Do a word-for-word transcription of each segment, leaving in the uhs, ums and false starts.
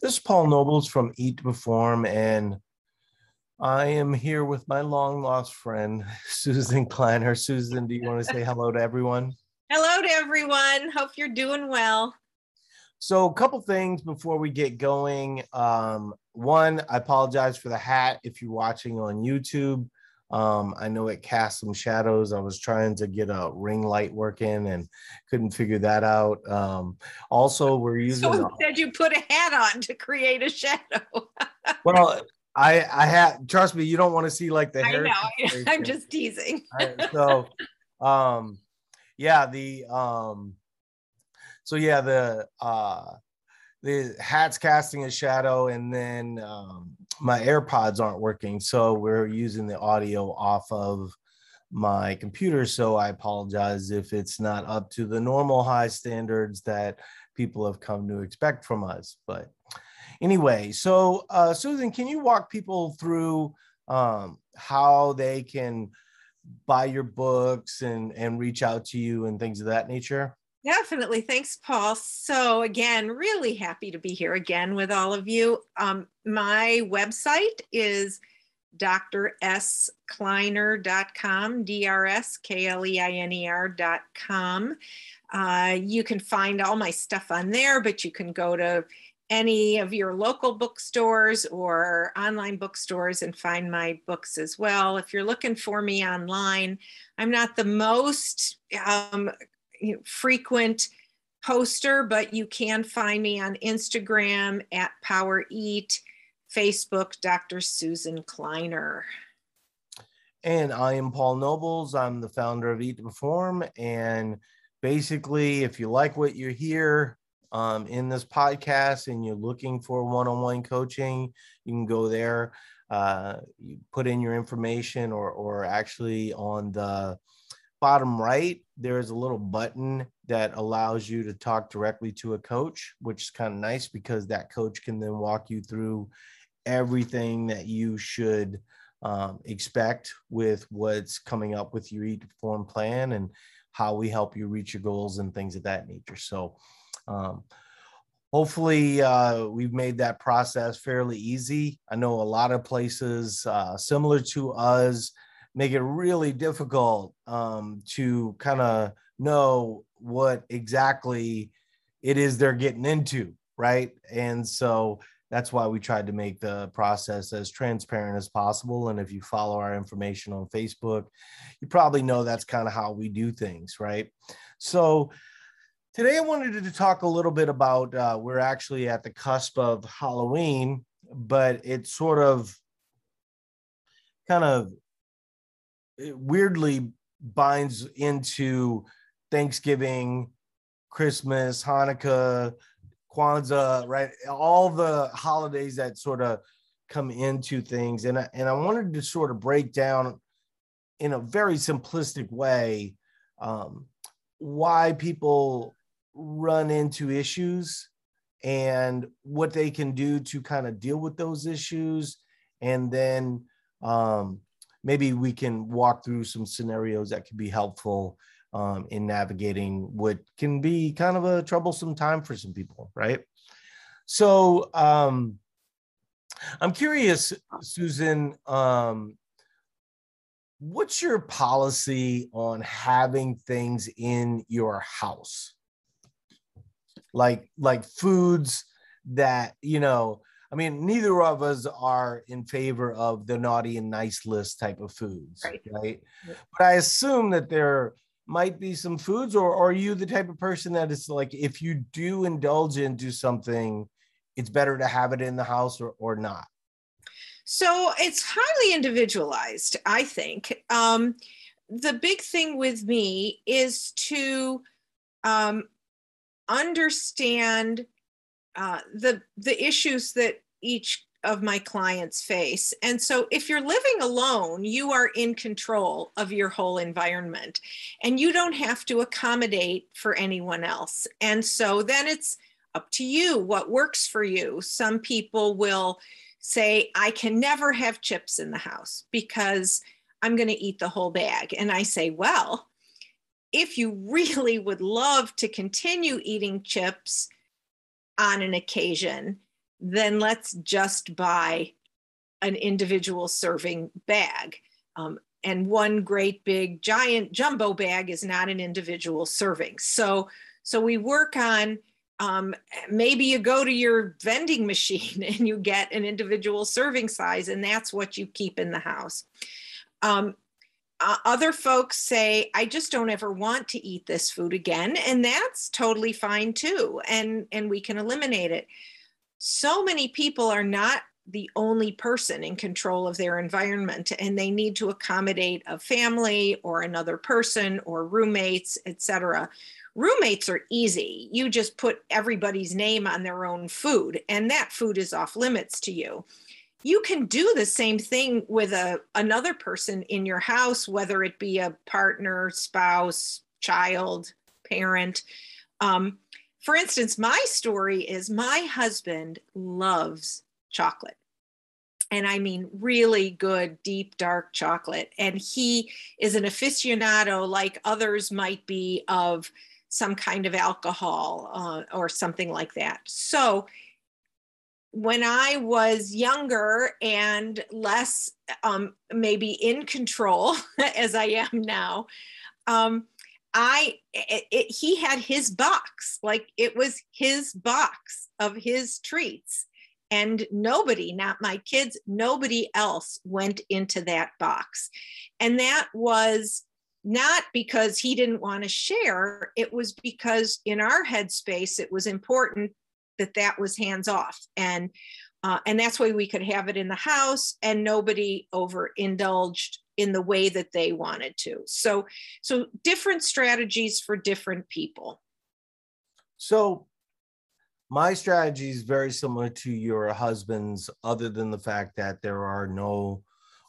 This is Paul Nobles from Eat to Perform, and I am here with my long-lost friend, Susan Kleiner. Susan, do you want to say hello to everyone? Hello to everyone. Hope you're doing well. So a couple things before we get going. Um, one, I apologize for the hat if you're watching on YouTube. Um, I know it cast some shadows. I was trying to get a ring light working and couldn't figure that out. Um, also, we're using... So instead you put a hat on to create a shadow. Well, I, I had, trust me, you don't want to see like the hair. I know, I'm just teasing. Right, so, um, yeah, the... Um, So yeah, the uh, the hat's casting a shadow, and then um, my AirPods aren't working, so we're using the audio off of my computer. So I apologize if it's not up to the normal high standards that people have come to expect from us. But anyway, so uh, Susan, can you walk people through um, how they can buy your books and and reach out to you and things of that nature? Definitely. Thanks, Paul. So again, really happy to be here again with all of you. Um, my website is D R S kleiner dot com, D R S K L E I N E R dot com. Uh, you can find all my stuff on there, but you can go to any of your local bookstores or online bookstores and find my books as well. If you're looking for me online, I'm not the most um, You know, frequent poster, but you can find me on Instagram at Power Eat, Facebook, Doctor Susan Kleiner. And I am Paul Nobles. I'm the founder of Eat to Perform. And basically, if you like what you hear um, in this podcast and you're looking for one-on-one coaching, you can go there. Uh, you put in your information, or, or actually on the bottom right, there is a little button that allows you to talk directly to a coach, which is kind of nice because that coach can then walk you through everything that you should um, expect with what's coming up with your Eat to Perform plan and how we help you reach your goals and things of that nature. So um, hopefully uh, we've made that process fairly easy. I know a lot of places uh, similar to us make it really difficult um, to kind of know what exactly it is they're getting into, right? And so that's why we tried to make the process as transparent as possible. And if you follow our information on Facebook, you probably know that's kind of how we do things, right? So today I wanted to talk a little bit about, uh, we're actually at the cusp of Halloween, but it's sort of kind of, it weirdly binds into Thanksgiving, Christmas, Hanukkah, Kwanzaa, right? All the holidays that sort of come into things. And I, and I wanted to sort of break down in a very simplistic way um, why people run into issues and what they can do to kind of deal with those issues. And then, um, maybe we can walk through some scenarios that could be helpful um, in navigating what can be kind of a troublesome time for some people, right? So um, I'm curious, Susan, um, what's your policy on having things in your house? Like, like foods that, you know, I mean, neither of us are in favor of the naughty and nice list type of foods, right? right? But I assume that there might be some foods, or, or are you the type of person that is like, if you do indulge into something, it's better to have it in the house or, or not? So it's highly individualized, I think. Um, the big thing with me is to um, understand Uh, the the issues that each of my clients face. And so if you're living alone, you are in control of your whole environment and you don't have to accommodate for anyone else. And so then it's up to you what works for you. Some people will say, I can never have chips in the house because I'm going to eat the whole bag. And I say, well, if you really would love to continue eating chips on an occasion, then let's just buy an individual serving bag. Um, and one great big giant jumbo bag is not an individual serving. So, so we work on, um, maybe you go to your vending machine and you get an individual serving size, and that's what you keep in the house. Um, Uh, other folks say, I just don't ever want to eat this food again. And that's totally fine too. And, and we can eliminate it. So many people are not the only person in control of their environment, and they need to accommodate a family or another person or roommates, et cetera. Roommates are easy. You just put everybody's name on their own food, and that food is off limits to you. You can do the same thing with a, another person in your house, whether it be a partner, spouse, child, parent. Um, for instance, my story is my husband loves chocolate. And I mean, really good, deep, dark chocolate. And he is an aficionado, like others might be, of some kind of alcohol uh, or something like that. So when I was younger and less um, maybe in control as I am now, um, I it, it, he had his box, like it was his box of his treats, and nobody, not my kids, nobody else went into that box. And that was not because he didn't want to share, it was because in our headspace, it was important that that was hands off. And, uh, and that's why we could have it in the house and nobody overindulged in the way that they wanted to. So, so different strategies for different people. So my strategy is very similar to your husband's, other than the fact that there are no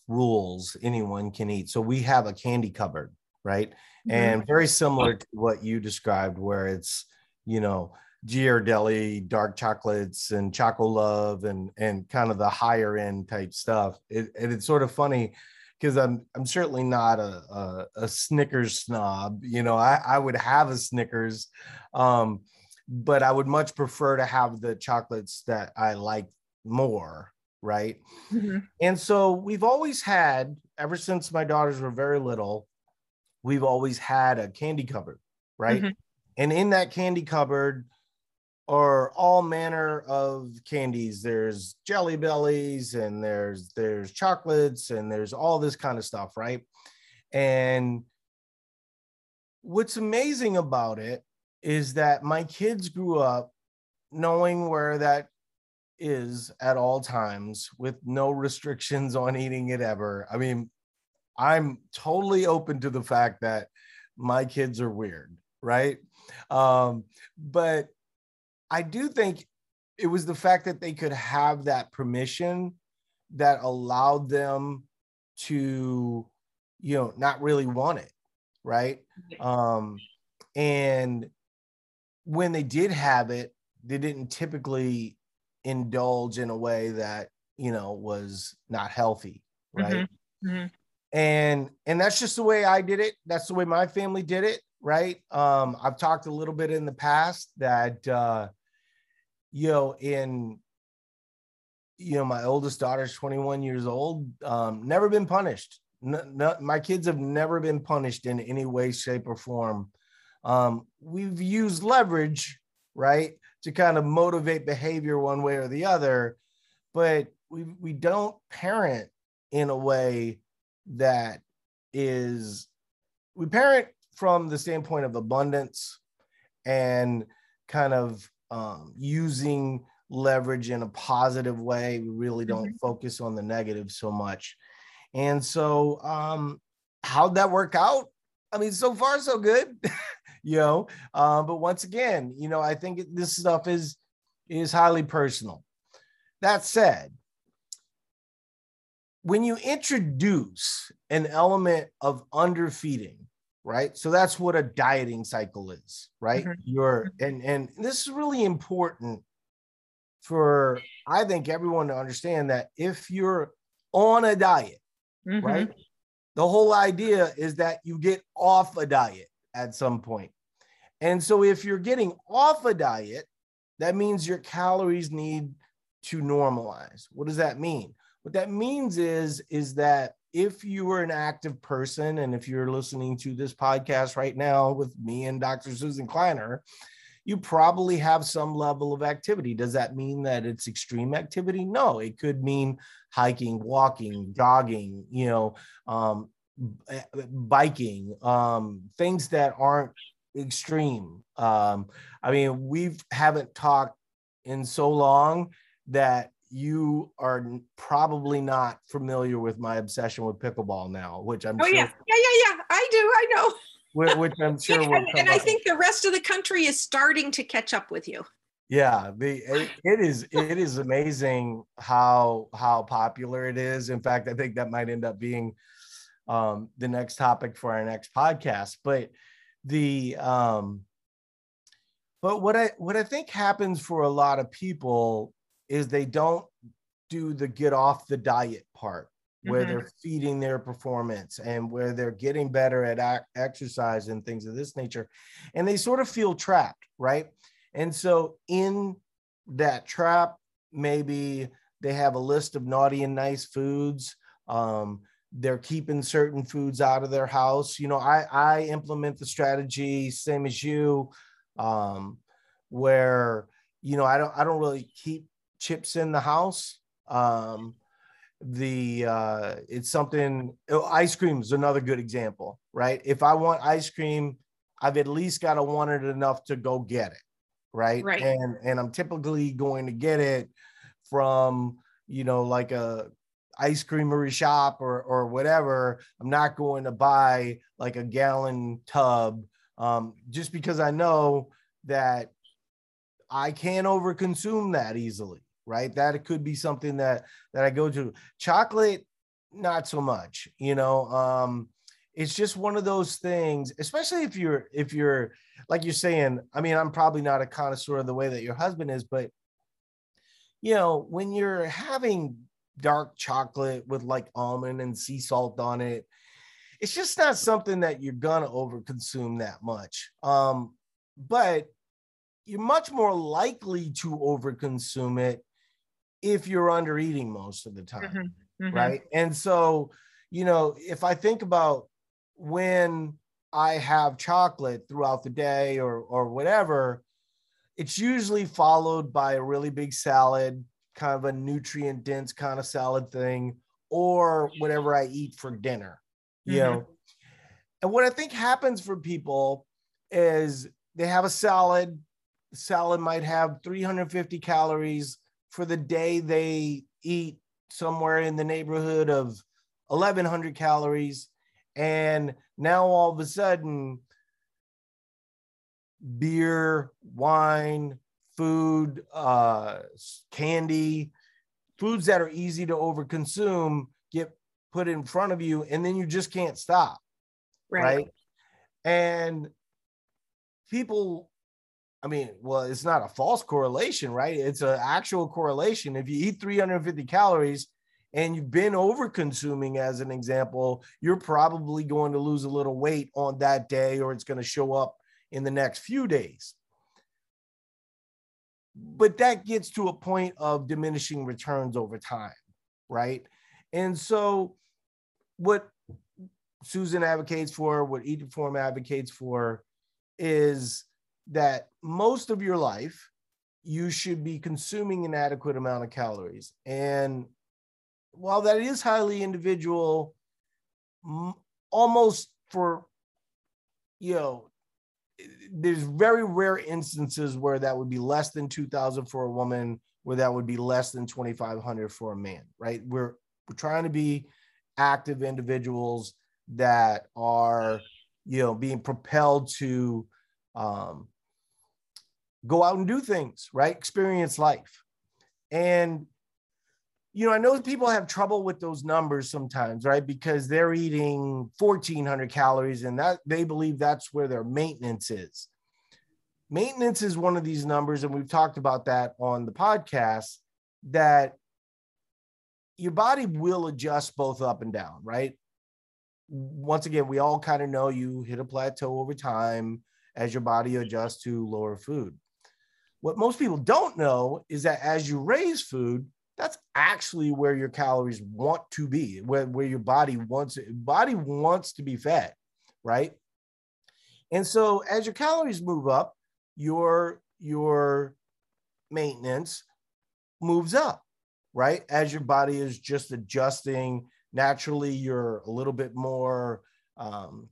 rules, anyone can eat. So we have a candy cupboard, right? Mm-hmm. And very similar to what you described, where it's, you know, Ghirardelli, dark chocolates, and Choco Love, and and kind of the higher end type stuff. It, and it's sort of funny because I'm I'm certainly not a, a a Snickers snob. You know, I I would have a Snickers, um, but I would much prefer to have the chocolates that I like more, right? Mm-hmm. And so we've always had, ever since my daughters were very little, we've always had a candy cupboard, right? Mm-hmm. And in that candy cupboard are all manner of candies. There's Jelly Bellies, and there's there's chocolates, and there's all this kind of stuff, right? And what's amazing about it is that my kids grew up knowing where that is at all times, with no restrictions on eating it ever. I mean, I'm totally open to the fact that my kids are weird, right? Um, but I do think it was the fact that they could have that permission that allowed them to, you know, not really want it, right? Um, and when they did have it, they didn't typically indulge in a way that, you know, was not healthy, right? Mm-hmm. Mm-hmm. And, and that's just the way I did it. That's the way my family did it. Right. Um, I've talked a little bit in the past that, uh, you know, in, you know, my oldest daughter's twenty-one years old, um, never been punished. No, no, my kids have never been punished in any way, shape, or form. Um, we've used leverage, right, to kind of motivate behavior one way or the other, but we we don't parent in a way that is, we parent from the standpoint of abundance and kind of um, using leverage in a positive way. We really don't mm-hmm. focus on the negative so much. And so um, how'd that work out? I mean, so far so good, you know, uh, but once again, you know, I think this stuff is, is highly personal. That said, when you introduce an element of underfeeding, right? So that's what a dieting cycle is, right? Mm-hmm. You're, and, and this is really important for, I think, everyone to understand that if you're on a diet, mm-hmm. right? The whole idea is that you get off a diet at some point. And so if you're getting off a diet, that means your calories need to normalize. What does that mean? What that means is, is that if you are an active person, and if you're listening to this podcast right now with me and Doctor Susan Kleiner, you probably have some level of activity. Does that mean that it's extreme activity? No, it could mean hiking, walking, jogging, you know, um, biking, um, things that aren't extreme. Um, I mean, we haven't talked in so long that you are probably not familiar with my obsession with pickleball now, which I'm oh, sure. Oh, yeah. Yeah, yeah, yeah. I do. I know. Which, which I'm sure. And, and I think the rest of the country is starting to catch up with you. Yeah. The, it, it is it is amazing how, how popular it is. In fact, I think that might end up being um, the next topic for our next podcast. But the, um, but what I, what I think happens for a lot of people is they don't do the get off the diet part, where mm-hmm. they're feeding their performance and where they're getting better at exercise and things of this nature. And they sort of feel trapped, right? And so in that trap, maybe they have a list of naughty and nice foods. Um, they're keeping certain foods out of their house. You know, I, I implement the strategy, same as you, um, where, you know, I don't, I don't really keep chips in the house. Um, the, uh, it's something, oh, ice cream is another good example, right? If I want ice cream, I've at least got to want it enough to go get it. Right. Right. And, and I'm typically going to get it from, you know, like a ice creamery shop or, or whatever. I'm not going to buy like a gallon tub, um, just because I know that I can't overconsume that easily, right? That it could be something that, that I go to. Chocolate, not so much, you know, um, it's just one of those things, especially if you're, if you're, like you're saying, I mean, I'm probably not a connoisseur of the way that your husband is, but you know, when you're having dark chocolate with like almond and sea salt on it, it's just not something that you're gonna overconsume that much. Um, but you're much more likely to overconsume it if you're under eating most of the time. Mm-hmm, mm-hmm. Right. And so, you know, if I think about when I have chocolate throughout the day or, or whatever, it's usually followed by a really big salad, kind of a nutrient dense kind of salad thing, or whatever I eat for dinner, you mm-hmm. know? And what I think happens for people is they have a salad, salad might have three hundred fifty calories for the day. They eat somewhere in the neighborhood of eleven hundred calories. And now all of a sudden, beer, wine, food, uh, candy, foods that are easy to overconsume get put in front of you, and then you just can't stop. Right. Right? And people, I mean, well, it's not a false correlation, right? It's an actual correlation. If you eat three hundred fifty calories and you've been overconsuming, as an example, you're probably going to lose a little weight on that day, or it's going to show up in the next few days. But that gets to a point of diminishing returns over time, right? And so what Susan advocates for, what Eat to Perform advocates for, is that most of your life, you should be consuming an adequate amount of calories. And while that is highly individual, almost for, you know, there's very rare instances where that would be less than two thousand for a woman, where that would be less than twenty-five hundred for a man, right? We're, we're trying to be active individuals that are, you know, being propelled to, um, go out and do things, right? Experience life. And, you know, I know people have trouble with those numbers sometimes, right? Because they're eating fourteen hundred calories and that they believe that's where their maintenance is. Maintenance is one of these numbers. And we've talked about that on the podcast, that your body will adjust both up and down, right? Once again, we all kind of know you hit a plateau over time as your body adjusts to lower food. What most people don't know is that as you raise food, that's actually where your calories want to be, where, where your body wants it. Body wants to be fed, right? And so as your calories move up, your, your maintenance moves up, right? As your body is just adjusting naturally, you're a little bit more, um,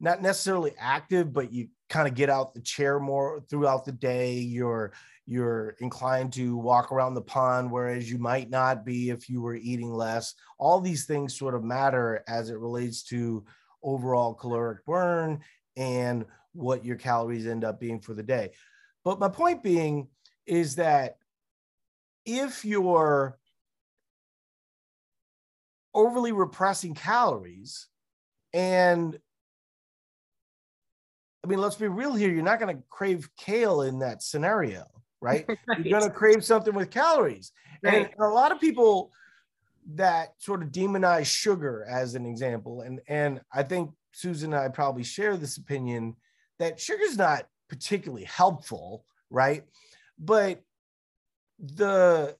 not necessarily active, but you kind of get out the chair more throughout the day. You're, you're inclined to walk around the pond, whereas you might not be if you were eating less. All these things sort of matter as it relates to overall caloric burn and what your calories end up being for the day. But my point being is that if you're overly repressing calories, and I mean, let's be real here, you're not going to crave kale in that scenario, right? Right. You're going to crave something with calories. Right. And a lot of people that sort of demonize sugar as an example, and, and I think Susan and I probably share this opinion that sugar's not particularly helpful, right? But the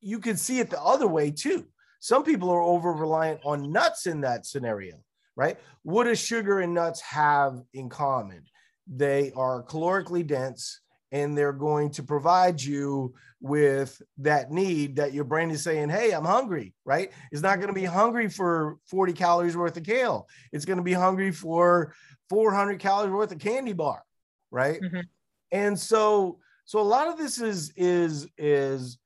you can see it the other way too. Some people are over reliant on nuts in that scenario, right? What do sugar and nuts have in common? They are calorically dense, and they're going to provide you with that need that your brain is saying, hey, I'm hungry, right? It's not going to be hungry for forty calories worth of kale. It's going to be hungry for four hundred calories worth of candy bar, right? Mm-hmm. And so, so a lot of this is, is, is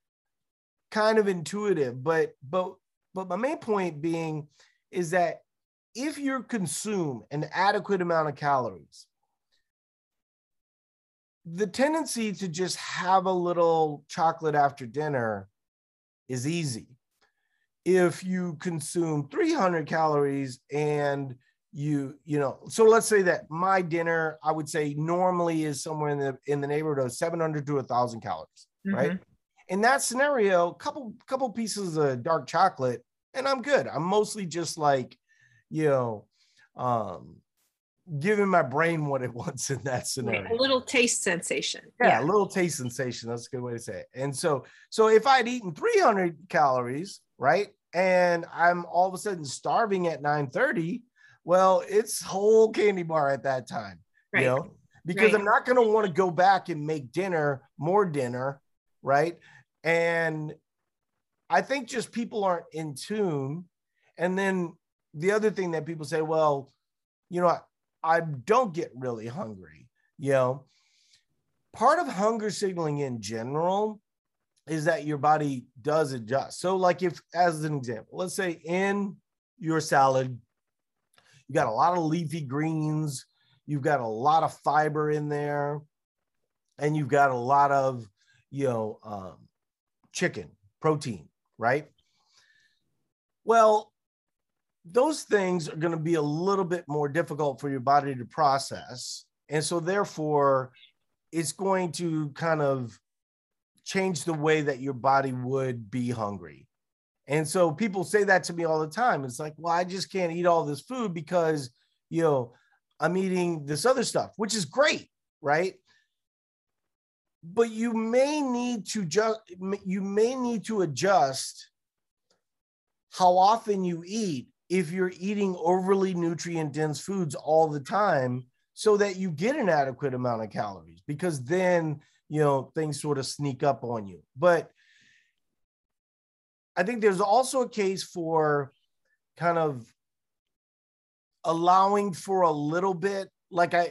kind of intuitive, but, but, but my main point being is that if you consume an adequate amount of calories, the tendency to just have a little chocolate after dinner is easy. If you consume three hundred calories and you, you know, so let's say that my dinner, I would say normally is somewhere in the, in the neighborhood of seven hundred to a thousand calories, mm-hmm. right? In that scenario, couple, couple pieces of dark chocolate and I'm good. I'm mostly just like, you know, um, giving my brain what it wants in that scenario. Right, a little taste sensation. Yeah, yeah, a little taste sensation. That's a good way to say it. And so, so if I'd eaten three hundred calories, right, and I'm all of a sudden starving at nine thirty, well, it's whole candy bar at that time, right. you know, because right. I'm not going to want to go back and make dinner, more dinner, right? And I think just people aren't in tune. And then the other thing that people say, well, you know, I, I don't get really hungry, you know. Part of hunger signaling in general is that your body does adjust. So like if, as an example, let's say in your salad, you got a lot of leafy greens, you've got a lot of fiber in there, and you've got a lot of, you know, um, chicken, protein, right? Well, those things are going to be a little bit more difficult for your body to process. And so therefore, it's going to kind of change the way that your body would be hungry. And so people say that to me all the time. It's like, well, I just can't eat all this food because, you know, I'm eating this other stuff, which is great, right? But you may need to just, you may need to adjust how often you eat if you're eating overly nutrient-dense foods all the time, so that you get an adequate amount of calories, because then, you know, things sort of sneak up on you. But I think there's also a case for kind of allowing for a little bit. Like I,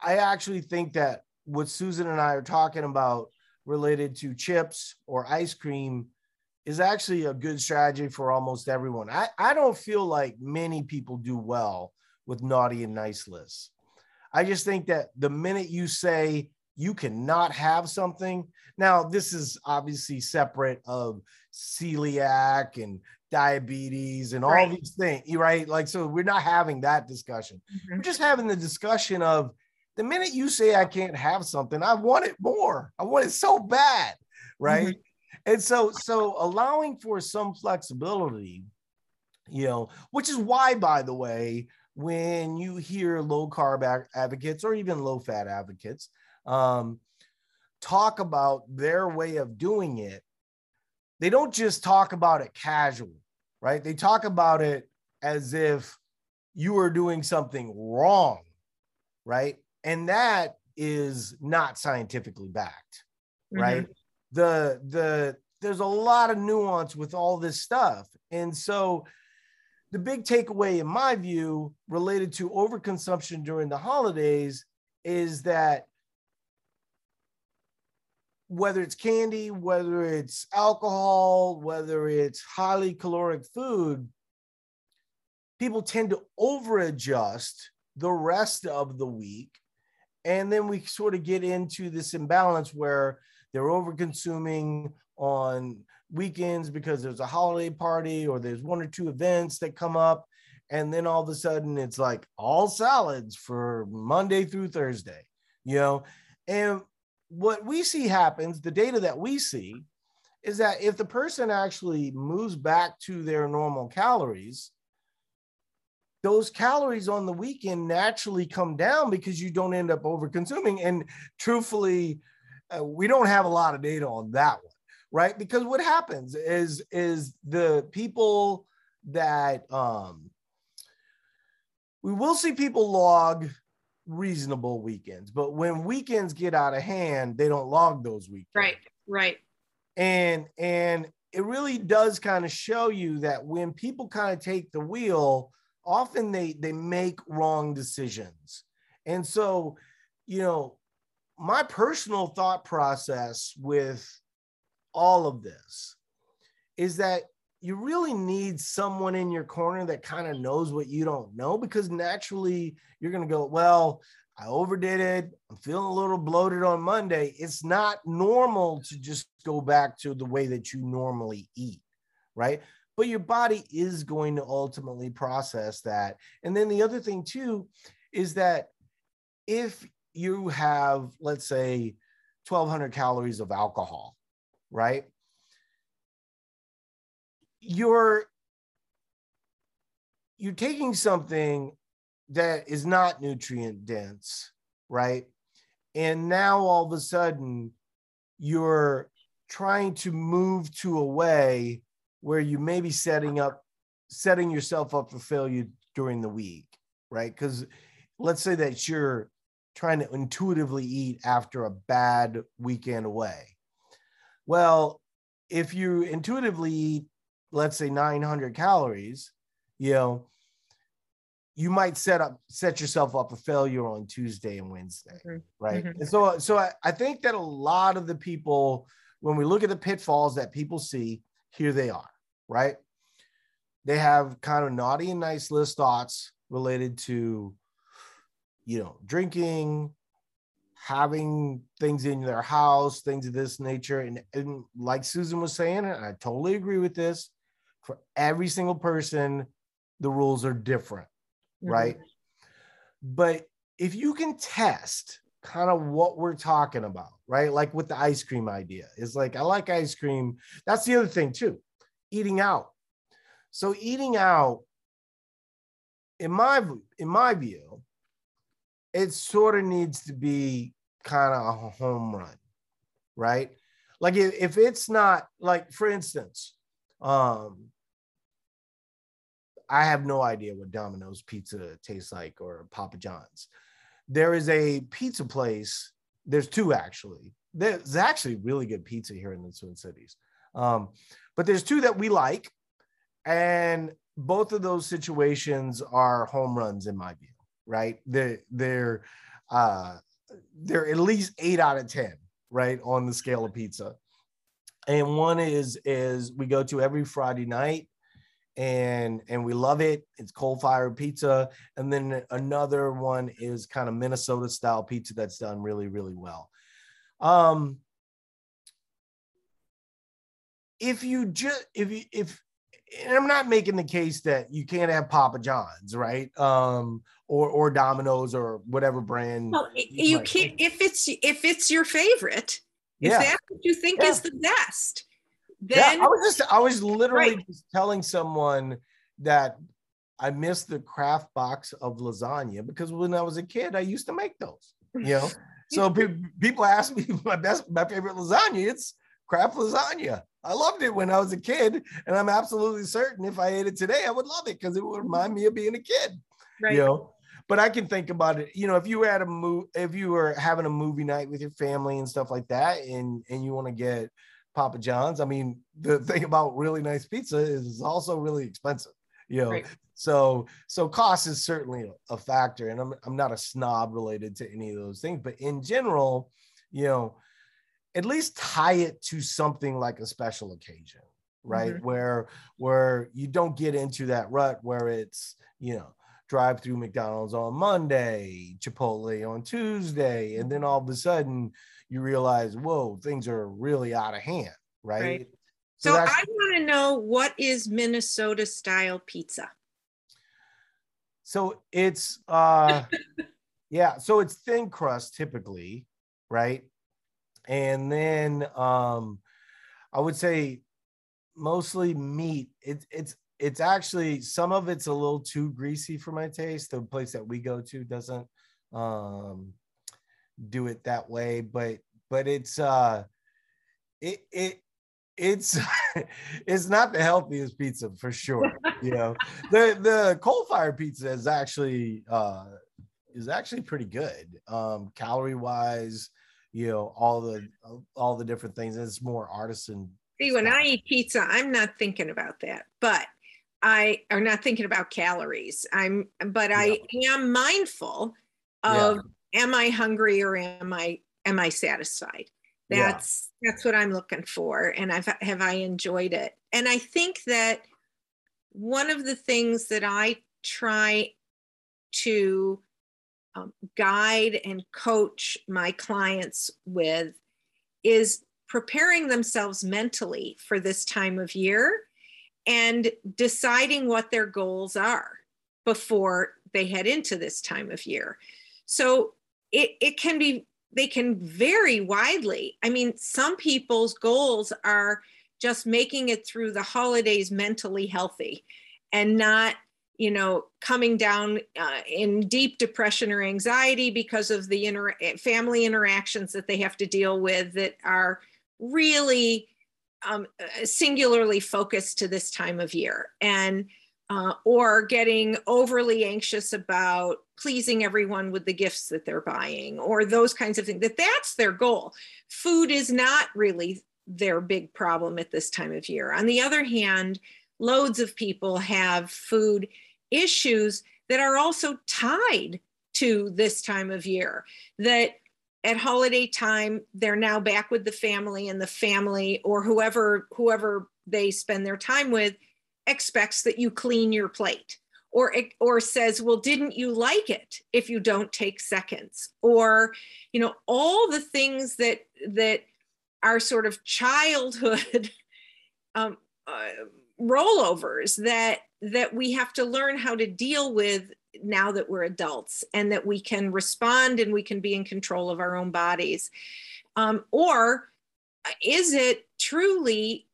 I actually think that what Susan and I are talking about related to chips or ice cream is actually a good strategy for almost everyone. I, I don't feel like many people do well with naughty and nice lists. I just think that the minute you say you cannot have something, now this is obviously separate of celiac and diabetes and all right. these things, right? Like, so we're not having that discussion. Mm-hmm. We're just having the discussion of the minute you say I can't have something, I want it more. I want it so bad, right? Mm-hmm. And so, so allowing for some flexibility, you know, which is why, by the way, when you hear low carb advocates or even low fat advocates um, talk about their way of doing it, they don't just talk about it casually, right? They talk about it as if you are doing something wrong, right? And that is not scientifically backed, mm-hmm. right? The, the, there's a lot of nuance with all this stuff. And so the big takeaway, in my view, related to overconsumption during the holidays is that whether it's candy, whether it's alcohol, whether it's highly caloric food, people tend to over-adjust the rest of the week. And then we sort of get into this imbalance where they're over-consuming on weekends because there's a holiday party or there's one or two events that come up. And then all of a sudden it's like all salads for Monday through Thursday, you know? And what we see happens, the data that we see is that if the person actually moves back to their normal calories, those calories on the weekend naturally come down because you don't end up over-consuming. And truthfully, uh, we don't have a lot of data on that one. Right? Because what happens is, is the people that um, we will see people log reasonable weekends, but when weekends get out of hand, they don't log those weekends. Right. Right. And, and it really does kind of show you that when people kind of take the wheel, often they, they make wrong decisions. And so, you know, my personal thought process with all of this is that you really need someone in your corner that kind of knows what you don't know, because naturally you're going to go, well, I overdid it. I'm feeling a little bloated on Monday. It's not normal to just go back to the way that you normally eat, right? But your body is going to ultimately process that. And then the other thing too is that if you have, let's say, twelve hundred calories of alcohol, right? You're, you're taking something that is not nutrient dense, right? And now all of a sudden you're trying to move to a way where you may be setting up, setting yourself up for failure during the week, right? Because let's say that you're trying to intuitively eat after a bad weekend away. Well, if you intuitively eat, let's say nine hundred calories, you know, you might set up, set yourself up for failure on Tuesday and Wednesday, mm-hmm. right? Mm-hmm. And so, so I, I think that a lot of the people, when we look at the pitfalls that people see, here they are, right? They have kind of naughty and nice list thoughts related to, you know, drinking, having things in their house, things of this nature. And, and like Susan was saying, and I totally agree with this, for every single person, the rules are different, mm-hmm. right? But if you can test kind of what we're talking about, right? Like with the ice cream idea, it's like, I like ice cream. That's the other thing too, eating out. So eating out, in my, in my view, it sort of needs to be kind of a home run, right? Like if, if it's not, like, for instance, um, I have no idea what Domino's pizza tastes like or Papa John's. There is a pizza place. There's two, actually. There's actually really good pizza here in the Twin Cities. Um, but there's two that we like. And both of those situations are home runs in my view. Right? They're, they're, uh, they're at least eight out of ten, right? On the scale of pizza. And one is, is we go to every Friday night and, and we love it. It's cold fire pizza. And then another one is kind of Minnesota style pizza that's done really, really well. Um, if you just, if you, if, and I'm not making the case that you can't have Papa John's, right? Um, or or Domino's or whatever brand. Well, you like. Can't if it's if it's your favorite. Yeah. If that's what you think yeah. is the best, then yeah. I was just I was literally right. just telling someone that I missed the Kraft box of lasagna because when I was a kid I used to make those, you know. So pe people ask me my best, my favorite lasagna. It's Kraft lasagna. I loved it when I was a kid, and I'm absolutely certain if I ate it today, I would love it because it would remind me of being a kid. Right. You know, but I can think about it. You know, if you had a move, if you were having a movie night with your family and stuff like that, and and you want to get Papa John's, I mean, the thing about really nice pizza is it's also really expensive. You know, right. so so cost is certainly a factor, and I'm I'm not a snob related to any of those things, but in general, you know, at least tie it to something like a special occasion, right? Mm-hmm. Where, where you don't get into that rut where it's, you know, drive through McDonald's on Monday, Chipotle on Tuesday. And then all of a sudden you realize, whoa, things are really out of hand, right? Right. So, so I want to know, what is Minnesota style pizza? So it's, uh, yeah, so it's thin crust typically, right? And then um, I would say mostly meat. It, it's it's actually, some of it's a little too greasy for my taste. The place that we go to doesn't um, do it that way, but but it's uh, it it it's it's not the healthiest pizza for sure. You know, the the coal fired pizza is actually uh, is actually pretty good, um, calorie wise. You know, all the all the different things. It's more artisan. See, when I eat pizza, I'm not thinking about that, but I are not thinking about calories. I'm, but I yeah. am mindful of: yeah. am I hungry or am I am I satisfied? That's yeah. that's what I'm looking for, and I've have I enjoyed it. And I think that one of the things that I try to Um, guide and coach my clients with is preparing themselves mentally for this time of year and deciding what their goals are before they head into this time of year. So it, it can be, they can vary widely. I mean, some people's goals are just making it through the holidays mentally healthy and not, you know, coming down uh, in deep depression or anxiety because of the inter family interactions that they have to deal with that are really um, singularly focused to this time of year, and uh, or getting overly anxious about pleasing everyone with the gifts that they're buying or those kinds of things, that that's their goal. Food is not really their big problem at this time of year. On the other hand, loads of people have food issues that are also tied to this time of year, that at holiday time, they're now back with the family, and the family or whoever, whoever they spend their time with expects that you clean your plate, or, or says, well, didn't you like it if you don't take seconds? Or, you know, all the things that, that are sort of childhood um, uh, rollovers that, that we have to learn how to deal with now that we're adults, and that we can respond and we can be in control of our own bodies. Um, or is it truly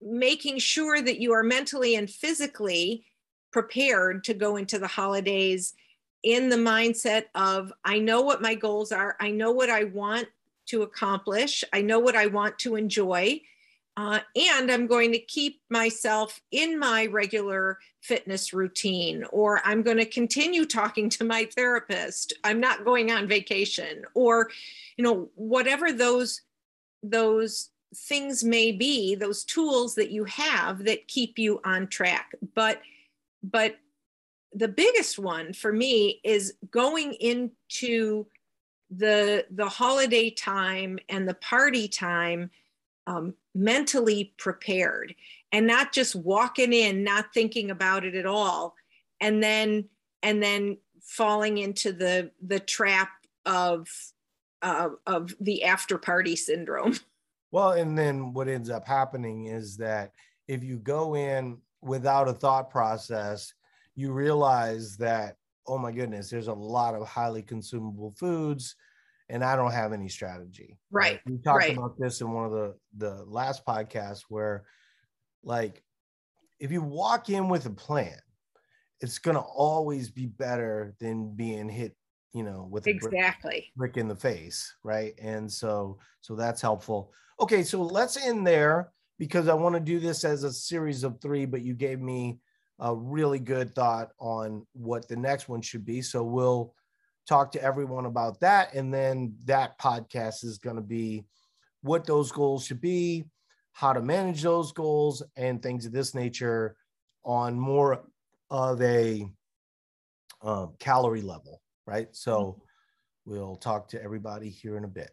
making sure that you are mentally and physically prepared to go into the holidays in the mindset of, I know what my goals are, I know what I want to accomplish, I know what I want to enjoy, Uh, and I'm going to keep myself in my regular fitness routine, or I'm going to continue talking to my therapist. I'm not going on vacation, or, you know, whatever those, those things may be, those tools that you have that keep you on track. But, but the biggest one for me is going into the, the holiday time and the party time Um, mentally prepared, and not just walking in, not thinking about it at all, and then and then falling into the the trap of uh, of the after party syndrome. Well, and then what ends up happening is that if you go in without a thought process, you realize that, oh my goodness, there's a lot of highly consumable foods, and I don't have any strategy. Right. Like we talked right. about this in one of the, the last podcasts, where like, if you walk in with a plan, it's going to always be better than being hit you know, with a exactly brick, brick in the face, right? And so, so that's helpful. Okay, so let's end there because I want to do this as a series of three, but you gave me a really good thought on what the next one should be. So we'll talk to everyone about that. And then that podcast is going to be what those goals should be, how to manage those goals, and things of this nature on more of a um, calorie level, right? So we'll talk to everybody here in a bit.